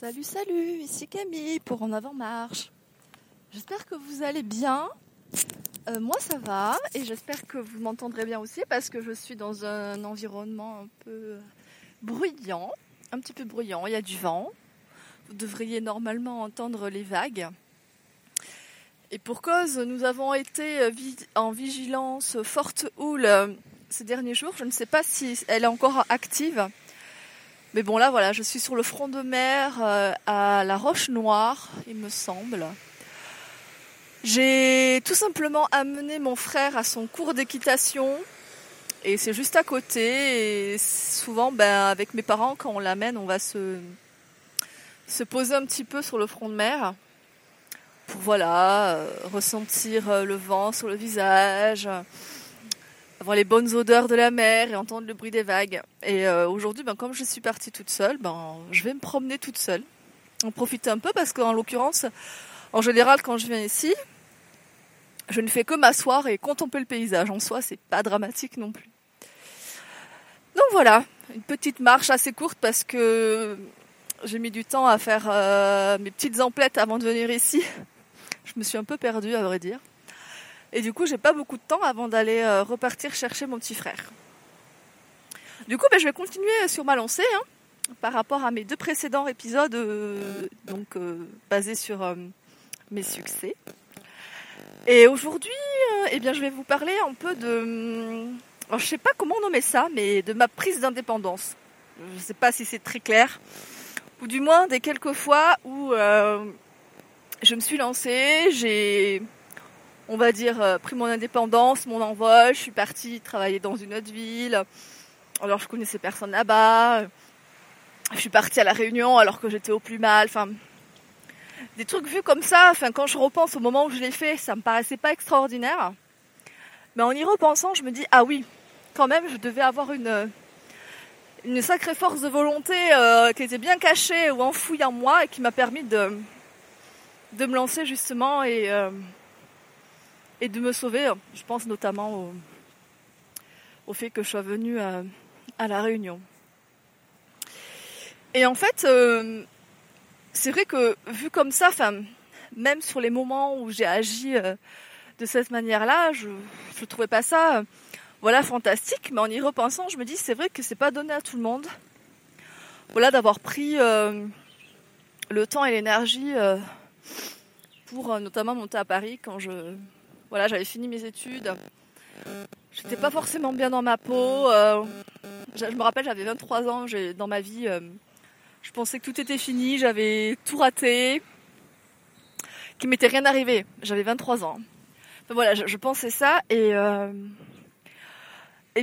Salut, ici Camille pour En Avant-Marche. J'espère que vous allez bien. Moi ça va et j'espère que vous m'entendrez bien aussi parce que je suis dans un environnement un peu bruyant. Il y a du vent. Vous devriez normalement entendre les vagues. Et pour cause, nous avons été en vigilance forte houle ces derniers jours. Je ne sais pas si elle est encore active. Mais bon, là, voilà, je suis sur le front de mer à La Roche-Noire, il me semble. J'ai tout simplement amené mon frère à son cours d'équitation. Et c'est juste à côté. Et souvent, avec mes parents, quand on l'amène, on va se poser un petit peu sur le front de mer pour ressentir le vent sur le visage, avoir les bonnes odeurs de la mer et entendre le bruit des vagues. Et aujourd'hui, comme je suis partie toute seule, je vais me promener toute seule. En profiter un peu parce qu'en l'occurrence, en général, quand je viens ici, je ne fais que m'asseoir et contempler le paysage. En soi, c'est pas dramatique non plus. Donc voilà, une petite marche assez courte parce que j'ai mis du temps à faire mes petites emplettes avant de venir ici. Je me suis un peu perdue, à vrai dire. Et du coup, j'ai pas beaucoup de temps avant d'aller repartir chercher mon petit frère. Du coup, je vais continuer sur ma lancée par rapport à mes deux précédents épisodes, basés sur mes succès. Et aujourd'hui, je vais vous parler un peu de... Alors, je sais pas comment nommer ça, mais de ma prise d'indépendance. Je sais pas si c'est très clair. Ou du moins, des quelques fois où je me suis lancée, j'ai pris mon indépendance, mon envol, je suis partie travailler dans une autre ville. Alors, je connaissais personne là-bas. Je suis partie à La Réunion alors que j'étais au plus mal. Enfin, des trucs vus comme ça, quand je repense au moment où je l'ai fait, ça me paraissait pas extraordinaire. Mais en y repensant, je me dis, ah oui, quand même, je devais avoir une sacrée force de volonté qui était bien cachée ou enfouie en moi et qui m'a permis de me lancer justement et de me sauver. Je pense notamment au fait que je sois venue à La Réunion. Et en fait, c'est vrai que vu comme ça, même sur les moments où j'ai agi de cette manière-là, je ne trouvais pas ça... fantastique, mais en y repensant, je me dis, c'est vrai que c'est pas donné à tout le monde. D'avoir pris le temps et l'énergie pour notamment monter à Paris quand j'avais fini mes études. J'étais pas forcément bien dans ma peau. Je me rappelle, j'avais 23 ans, dans ma vie, je pensais que tout était fini, j'avais tout raté, qu'il m'était rien arrivé. J'avais 23 ans. Enfin, je pensais ça Et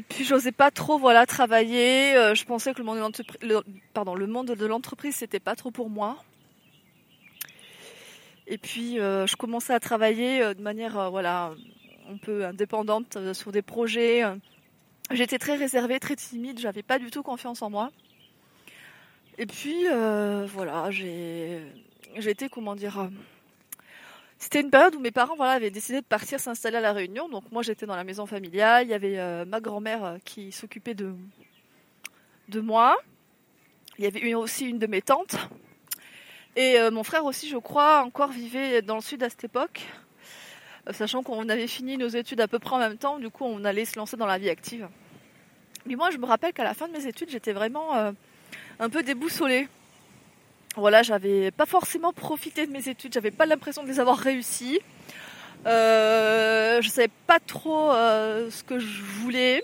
puis j'osais pas trop travailler, je pensais que le monde de l'entreprise c'était pas trop pour moi. Et puis je commençais à travailler de manière un peu indépendante sur des projets. J'étais très réservée, très timide, j'avais pas du tout confiance en moi. Et puis j'ai été c'était une période où mes parents avaient décidé de partir s'installer à La Réunion. Donc moi, j'étais dans la maison familiale. Il y avait ma grand-mère qui s'occupait de moi. Il y avait aussi une de mes tantes. Et mon frère aussi, je crois, encore vivait dans le sud à cette époque. Sachant qu'on avait fini nos études à peu près en même temps. Du coup, on allait se lancer dans la vie active. Mais moi, je me rappelle qu'à la fin de mes études, j'étais vraiment un peu déboussolée. J'avais pas forcément profité de mes études, j'avais pas l'impression de les avoir réussies. Je savais pas trop ce que je voulais.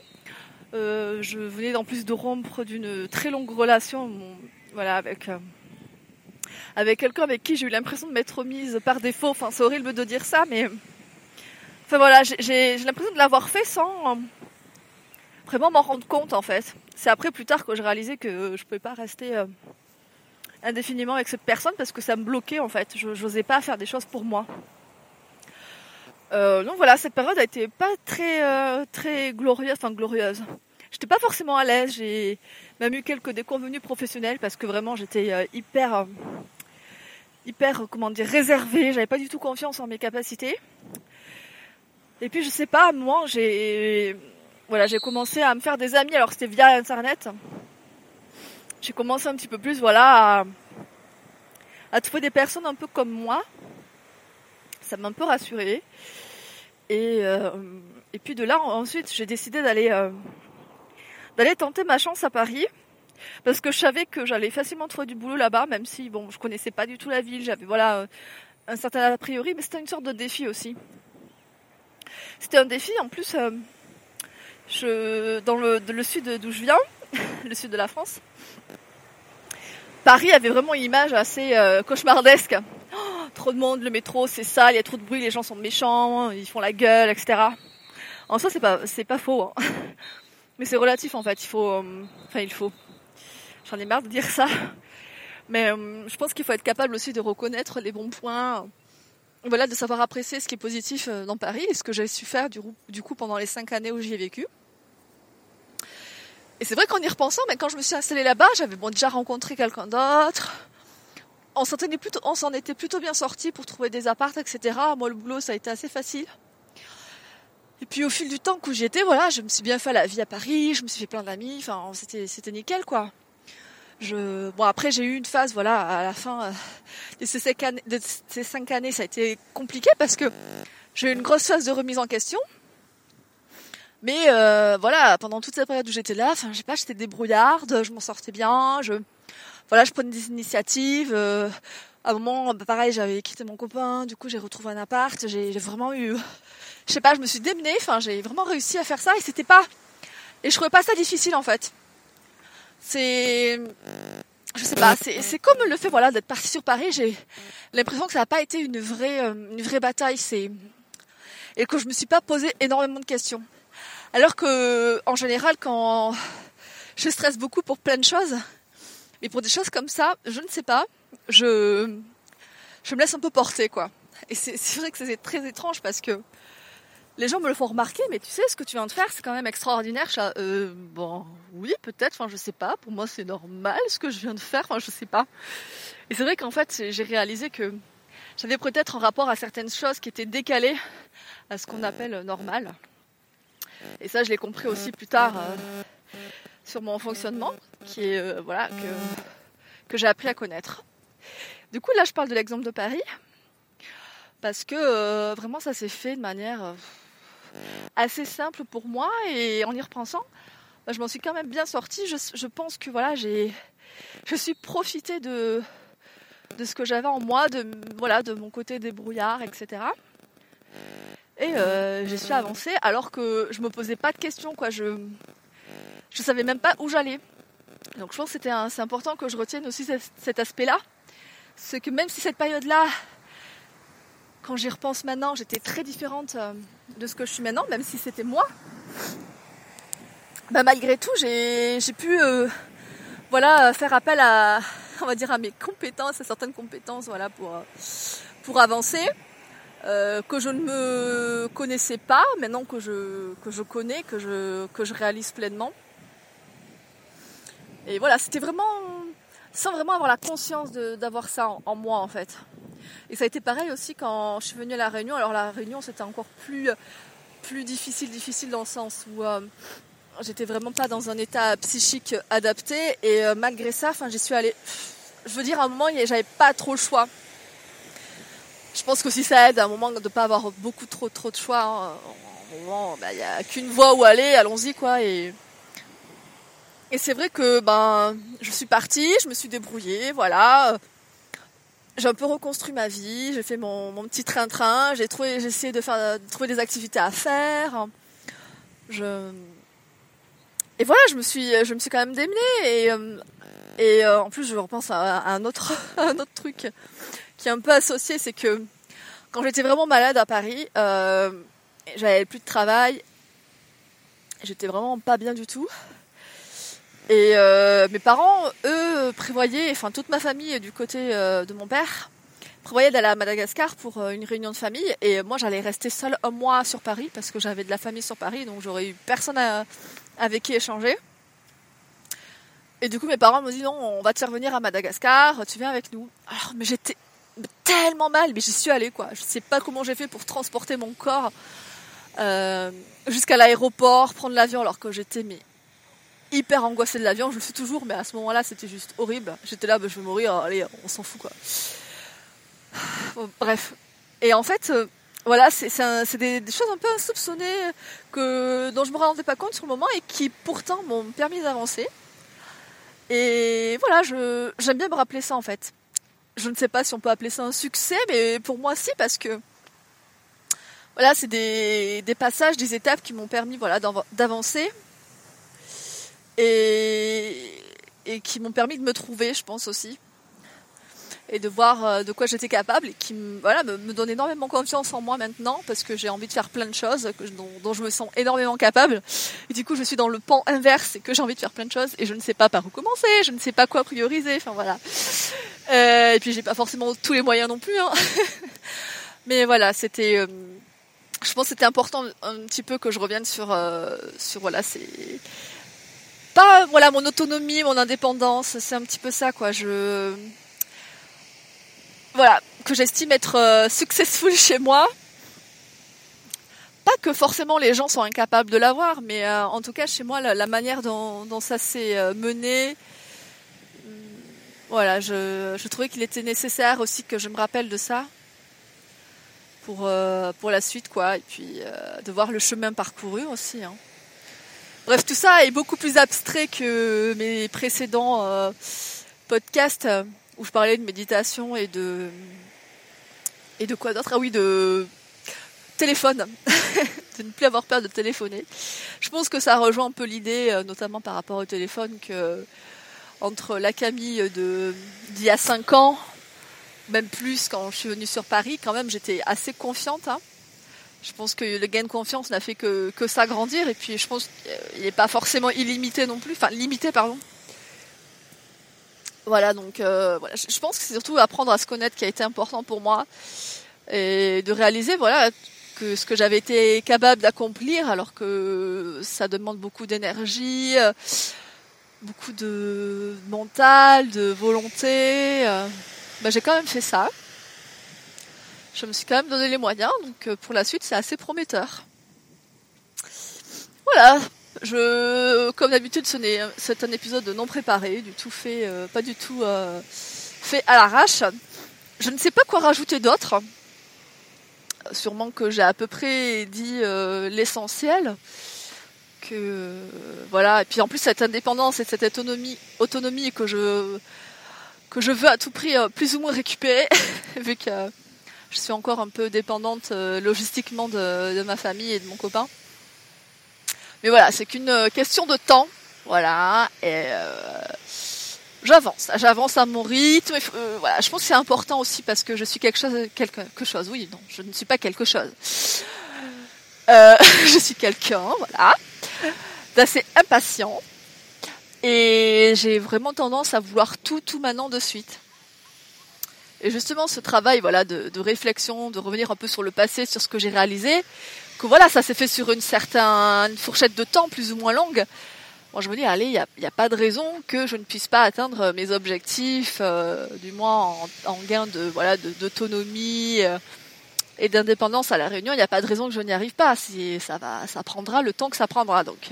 Je venais en plus de rompre d'une très longue relation avec quelqu'un avec qui j'ai eu l'impression de m'être mise par défaut. Enfin, c'est horrible de dire ça, mais... j'ai l'impression de l'avoir fait sans vraiment m'en rendre compte, en fait. C'est après, plus tard, que je réalisais que je pouvais pas rester... indéfiniment avec cette personne parce que ça me bloquait en fait, je n'osais pas faire des choses pour moi. Cette période a été pas très glorieuse. J'étais pas forcément à l'aise, j'ai même eu quelques déconvenues professionnelles parce que vraiment j'étais hyper réservée, j'avais pas du tout confiance en mes capacités. Et puis je sais pas, moi j'ai commencé à me faire des amis, alors c'était via internet. J'ai commencé un petit peu plus à trouver des personnes un peu comme moi. Ça m'a un peu rassurée. Et puis de là, ensuite, j'ai décidé d'aller tenter ma chance à Paris. Parce que je savais que j'allais facilement trouver du boulot là-bas, même si bon, je connaissais pas du tout la ville, j'avais un certain a priori, mais c'était une sorte de défi aussi. C'était un défi, en plus, dans le sud d'où je viens, le sud de la France, Paris avait vraiment une image assez cauchemardesque. Oh, trop de monde, le métro, c'est sale, il y a trop de bruit, les gens sont méchants, ils font la gueule, etc. En soi, c'est pas faux, hein. Mais c'est relatif en fait, il faut. J'en ai marre de dire ça. Mais je pense qu'il faut être capable aussi de reconnaître les bons points. Voilà, de savoir apprécier ce qui est positif dans Paris, et ce que j'ai su faire du coup pendant les 5 années où j'y ai vécu. Et c'est vrai qu'en y repensant, mais quand je me suis installée là-bas, j'avais déjà rencontré quelqu'un d'autre. On s'en était plutôt bien sortis pour trouver des appartes, etc. Moi, le boulot, ça a été assez facile. Et puis au fil du temps où j'y étais, voilà, je me suis bien fait la vie à Paris, je me suis fait plein d'amis, enfin c'était nickel quoi. Bon après j'ai eu une phase, voilà, à la fin de ces 5 années, ça a été compliqué parce que j'ai eu une grosse phase de remise en question. Mais voilà, pendant toute cette période où j'étais là, enfin je sais pas, j'étais débrouillarde, je m'en sortais bien, je prenais des initiatives. À un moment, pareil, j'avais quitté mon copain, du coup j'ai retrouvé un appart, j'ai vraiment eu... Je sais pas, je me suis démenée, j'ai vraiment réussi à faire ça, et je trouvais pas ça difficile en fait. C'est comme le fait, voilà, d'être partie sur Paris, j'ai l'impression que ça n'a pas été une vraie bataille, et que je me suis pas posé énormément de questions. Alors que, en général, quand je stresse beaucoup pour plein de choses, mais pour des choses comme ça, je ne sais pas, je me laisse un peu porter, quoi. Et c'est vrai que c'est très étrange parce que les gens me le font remarquer, mais tu sais, ce que tu viens de faire, c'est quand même extraordinaire. Bon, oui, peut-être, je sais pas. Pour moi, c'est normal ce que je viens de faire, je sais pas. Et c'est vrai qu'en fait, j'ai réalisé que j'avais peut-être un rapport à certaines choses qui étaient décalées à ce qu'on appelle normal. Et ça, je l'ai compris aussi plus tard sur mon fonctionnement, qui est, que j'ai appris à connaître. Du coup, là, je parle de l'exemple de Paris, parce que vraiment, ça s'est fait de manière... assez simple pour moi, et en y repensant, je m'en suis quand même bien sortie. Je pense que voilà, je suis profitée de ce que j'avais en moi, de mon côté débrouillard, etc. Et j'ai su avancer alors que je me posais pas de questions, quoi. Je savais même pas où j'allais. Donc je pense que c'est important que je retienne aussi cet aspect-là, c'est que même si cette période-là, quand j'y repense maintenant, j'étais très différente de ce que je suis maintenant, même si c'était moi. Bah, malgré tout, j'ai pu faire appel à mes compétences, à certaines compétences, voilà, pour avancer, que je ne me connaissais pas, maintenant que je connais, que je réalise pleinement. Et voilà, c'était vraiment sans vraiment avoir la conscience d'avoir ça en moi, en fait. Et ça a été pareil aussi quand je suis venue à La Réunion. Alors La Réunion, c'était encore plus difficile dans le sens où j'étais vraiment pas dans un état psychique adapté. Et malgré ça, j'y suis allée. Je veux dire, à un moment, j'avais pas trop le choix. Je pense que si ça aide à un moment de pas avoir beaucoup trop de choix, hein, à un moment, il n'y a qu'une voie où aller, allons-y quoi. Et c'est vrai que je suis partie, je me suis débrouillée, voilà. J'ai un peu reconstruit ma vie, j'ai fait mon petit train-train, j'ai essayé de trouver des activités à faire. Et voilà, je me suis quand même démenée. Et en plus, je repense à un autre truc qui est un peu associé, c'est que quand j'étais vraiment malade à Paris, j'avais plus de travail, j'étais vraiment pas bien du tout. Et mes parents, eux, prévoyaient, toute ma famille du côté de mon père, prévoyaient d'aller à Madagascar pour une réunion de famille. Et moi, j'allais rester seule un mois sur Paris parce que j'avais de la famille sur Paris, donc j'aurais eu personne avec qui échanger. Et du coup, mes parents m'ont dit « Non, on va te faire venir à Madagascar, tu viens avec nous. » Alors, mais j'étais tellement mal, mais j'y suis allée, quoi. Je sais pas comment j'ai fait pour transporter mon corps jusqu'à l'aéroport, prendre l'avion alors que j'étais... hyper angoissée de l'avion, je le suis toujours, mais à ce moment-là, c'était juste horrible. J'étais là, bah, je vais mourir, allez, on s'en fout, quoi. Bon, bref. Et en fait, voilà, c'est des choses un peu insoupçonnées dont je me rendais pas compte sur le moment et qui, pourtant, m'ont permis d'avancer. Et voilà, j'aime bien me rappeler ça, en fait. Je ne sais pas si on peut appeler ça un succès, mais pour moi, si, parce que voilà, c'est des passages, des étapes qui m'ont permis voilà, d'avancer et qui m'ont permis de me trouver, je pense aussi, et de voir de quoi j'étais capable et qui voilà, me donne énormément confiance en moi maintenant parce que j'ai envie de faire plein de choses dont je me sens énormément capable. Et du coup, je suis dans le pan inverse et que j'ai envie de faire plein de choses et je ne sais pas par où commencer, je ne sais pas quoi prioriser, enfin voilà. Et puis, j'ai pas forcément tous les moyens non plus. Hein. Mais voilà, c'était... Je pense que c'était important un petit peu que je revienne sur voilà, c'est pas voilà mon autonomie, mon indépendance, c'est un petit peu ça quoi. Je voilà que j'estime être successful chez moi. Pas que forcément les gens sont incapables de l'avoir, mais en tout cas chez moi la manière dont ça s'est mené, voilà, je trouvais qu'il était nécessaire aussi que je me rappelle de ça. Pour la suite quoi et puis de voir le chemin parcouru aussi hein. Bref, tout ça est beaucoup plus abstrait que mes précédents podcasts où je parlais de méditation et de quoi d'autre, ah oui, de téléphone de ne plus avoir peur de téléphoner. Je pense que ça rejoint un peu l'idée notamment par rapport au téléphone que entre la Camille d'il y a 5 ans même plus quand je suis venue sur Paris, quand même j'étais assez confiante. Hein. Je pense que le gain de confiance n'a fait que s'agrandir et puis je pense qu'il n'est pas forcément illimité non plus, enfin limité pardon. Voilà donc voilà, je pense que c'est surtout apprendre à se connaître qui a été important pour moi et de réaliser voilà que ce que j'avais été capable d'accomplir alors que ça demande beaucoup d'énergie, beaucoup de mental, de volonté. Bah, j'ai quand même fait ça. Je me suis quand même donné les moyens, donc pour la suite c'est assez prometteur. Voilà, comme d'habitude c'est un épisode non préparé, du tout fait, pas du tout fait à l'arrache. Je ne sais pas quoi rajouter d'autre. Sûrement que j'ai à peu près dit l'essentiel. Voilà. Et puis en plus cette indépendance et cette autonomie que je veux à tout prix plus ou moins récupérer, vu que je suis encore un peu dépendante logistiquement de ma famille et de mon copain. Mais voilà, c'est qu'une question de temps, voilà, et j'avance à mon rythme, et, voilà, je pense que c'est important aussi parce que je suis quelque chose, oui, non, je ne suis pas quelque chose. Je suis quelqu'un, voilà, d'assez impatient. Et j'ai vraiment tendance à vouloir tout maintenant de suite. Et justement, ce travail, voilà, de réflexion, de revenir un peu sur le passé, sur ce que j'ai réalisé, que voilà, ça s'est fait sur une certaine fourchette de temps, plus ou moins longue. Moi, je me dis, allez, il y a pas de raison que je ne puisse pas atteindre mes objectifs, du moins en gain de voilà, d'autonomie et d'indépendance à La Réunion. Il n'y a pas de raison que je n'y arrive pas. Ça prendra le temps que ça prendra. Donc,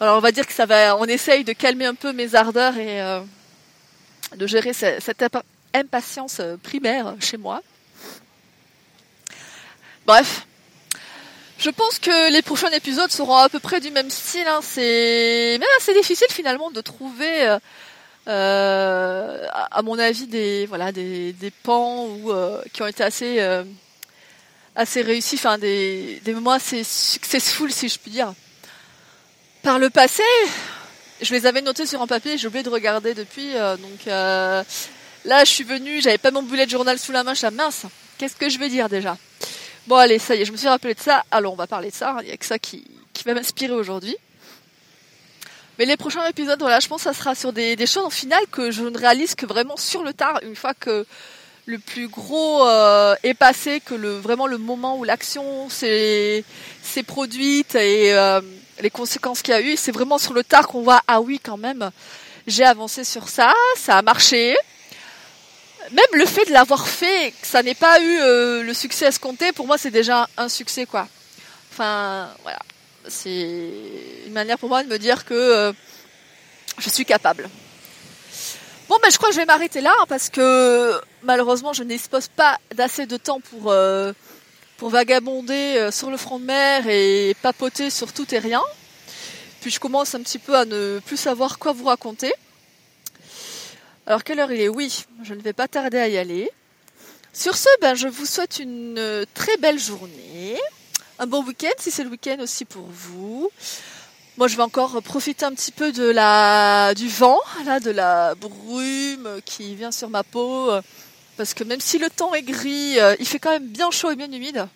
alors on va dire que on essaye de calmer un peu mes ardeurs et de gérer cette impatience primaire chez moi. Bref, je pense que les prochains épisodes seront à peu près du même style. Hein. C'est même assez difficile finalement de trouver, à mon avis, des pans qui ont été assez réussi, enfin des moments assez successful si je puis dire. Par le passé, je les avais notés sur un papier, j'ai oublié de regarder depuis. Donc là, je suis venue, j'avais pas mon bullet journal sous la main, je suis à mince. Qu'est-ce que je vais dire déjà ? Bon allez, ça y est, je me suis rappelée de ça. Alors on va parler de ça. Il y a que ça qui va m'inspirer aujourd'hui. Mais les prochains épisodes, voilà, je pense que ça sera sur des choses en finale que je ne réalise que vraiment sur le tard, une fois que le plus gros est passé, que vraiment le moment où l'action s'est produite et les conséquences qu'il y a eu, c'est vraiment sur le tard qu'on voit, ah oui quand même, j'ai avancé sur ça, ça a marché. Même le fait de l'avoir fait, que ça n'ait pas eu le succès escompté, pour moi c'est déjà un succès quoi. Enfin voilà, c'est une manière pour moi de me dire que Je suis capable. Bon, ben je crois que je vais m'arrêter là, hein, parce que malheureusement, je n'expose pas d'assez de temps pour vagabonder sur le front de mer et papoter sur tout et rien. Puis je commence un petit peu à ne plus savoir quoi vous raconter. Alors, quelle heure il est ? Oui, je ne vais pas tarder à y aller. Sur ce, ben, je vous souhaite une très belle journée, un bon week-end si c'est le week-end aussi pour vous. Moi, je vais encore profiter un petit peu du vent, là, de la brume qui vient sur ma peau, parce que même si le temps est gris, il fait quand même bien chaud et bien humide.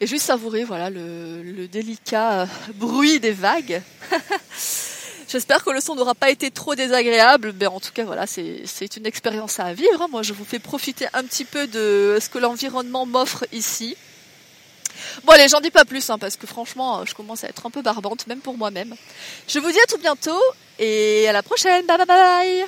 Et juste savourer, voilà, le délicat bruit des vagues. J'espère que le son n'aura pas été trop désagréable, mais en tout cas, voilà, c'est une expérience à vivre. Moi, je vous fais profiter un petit peu de ce que l'environnement m'offre ici. Bon, allez, j'en dis pas plus, hein, parce que franchement, je commence à être un peu barbante, même pour moi-même. Je vous dis à tout bientôt, et à la prochaine. Bye bye bye.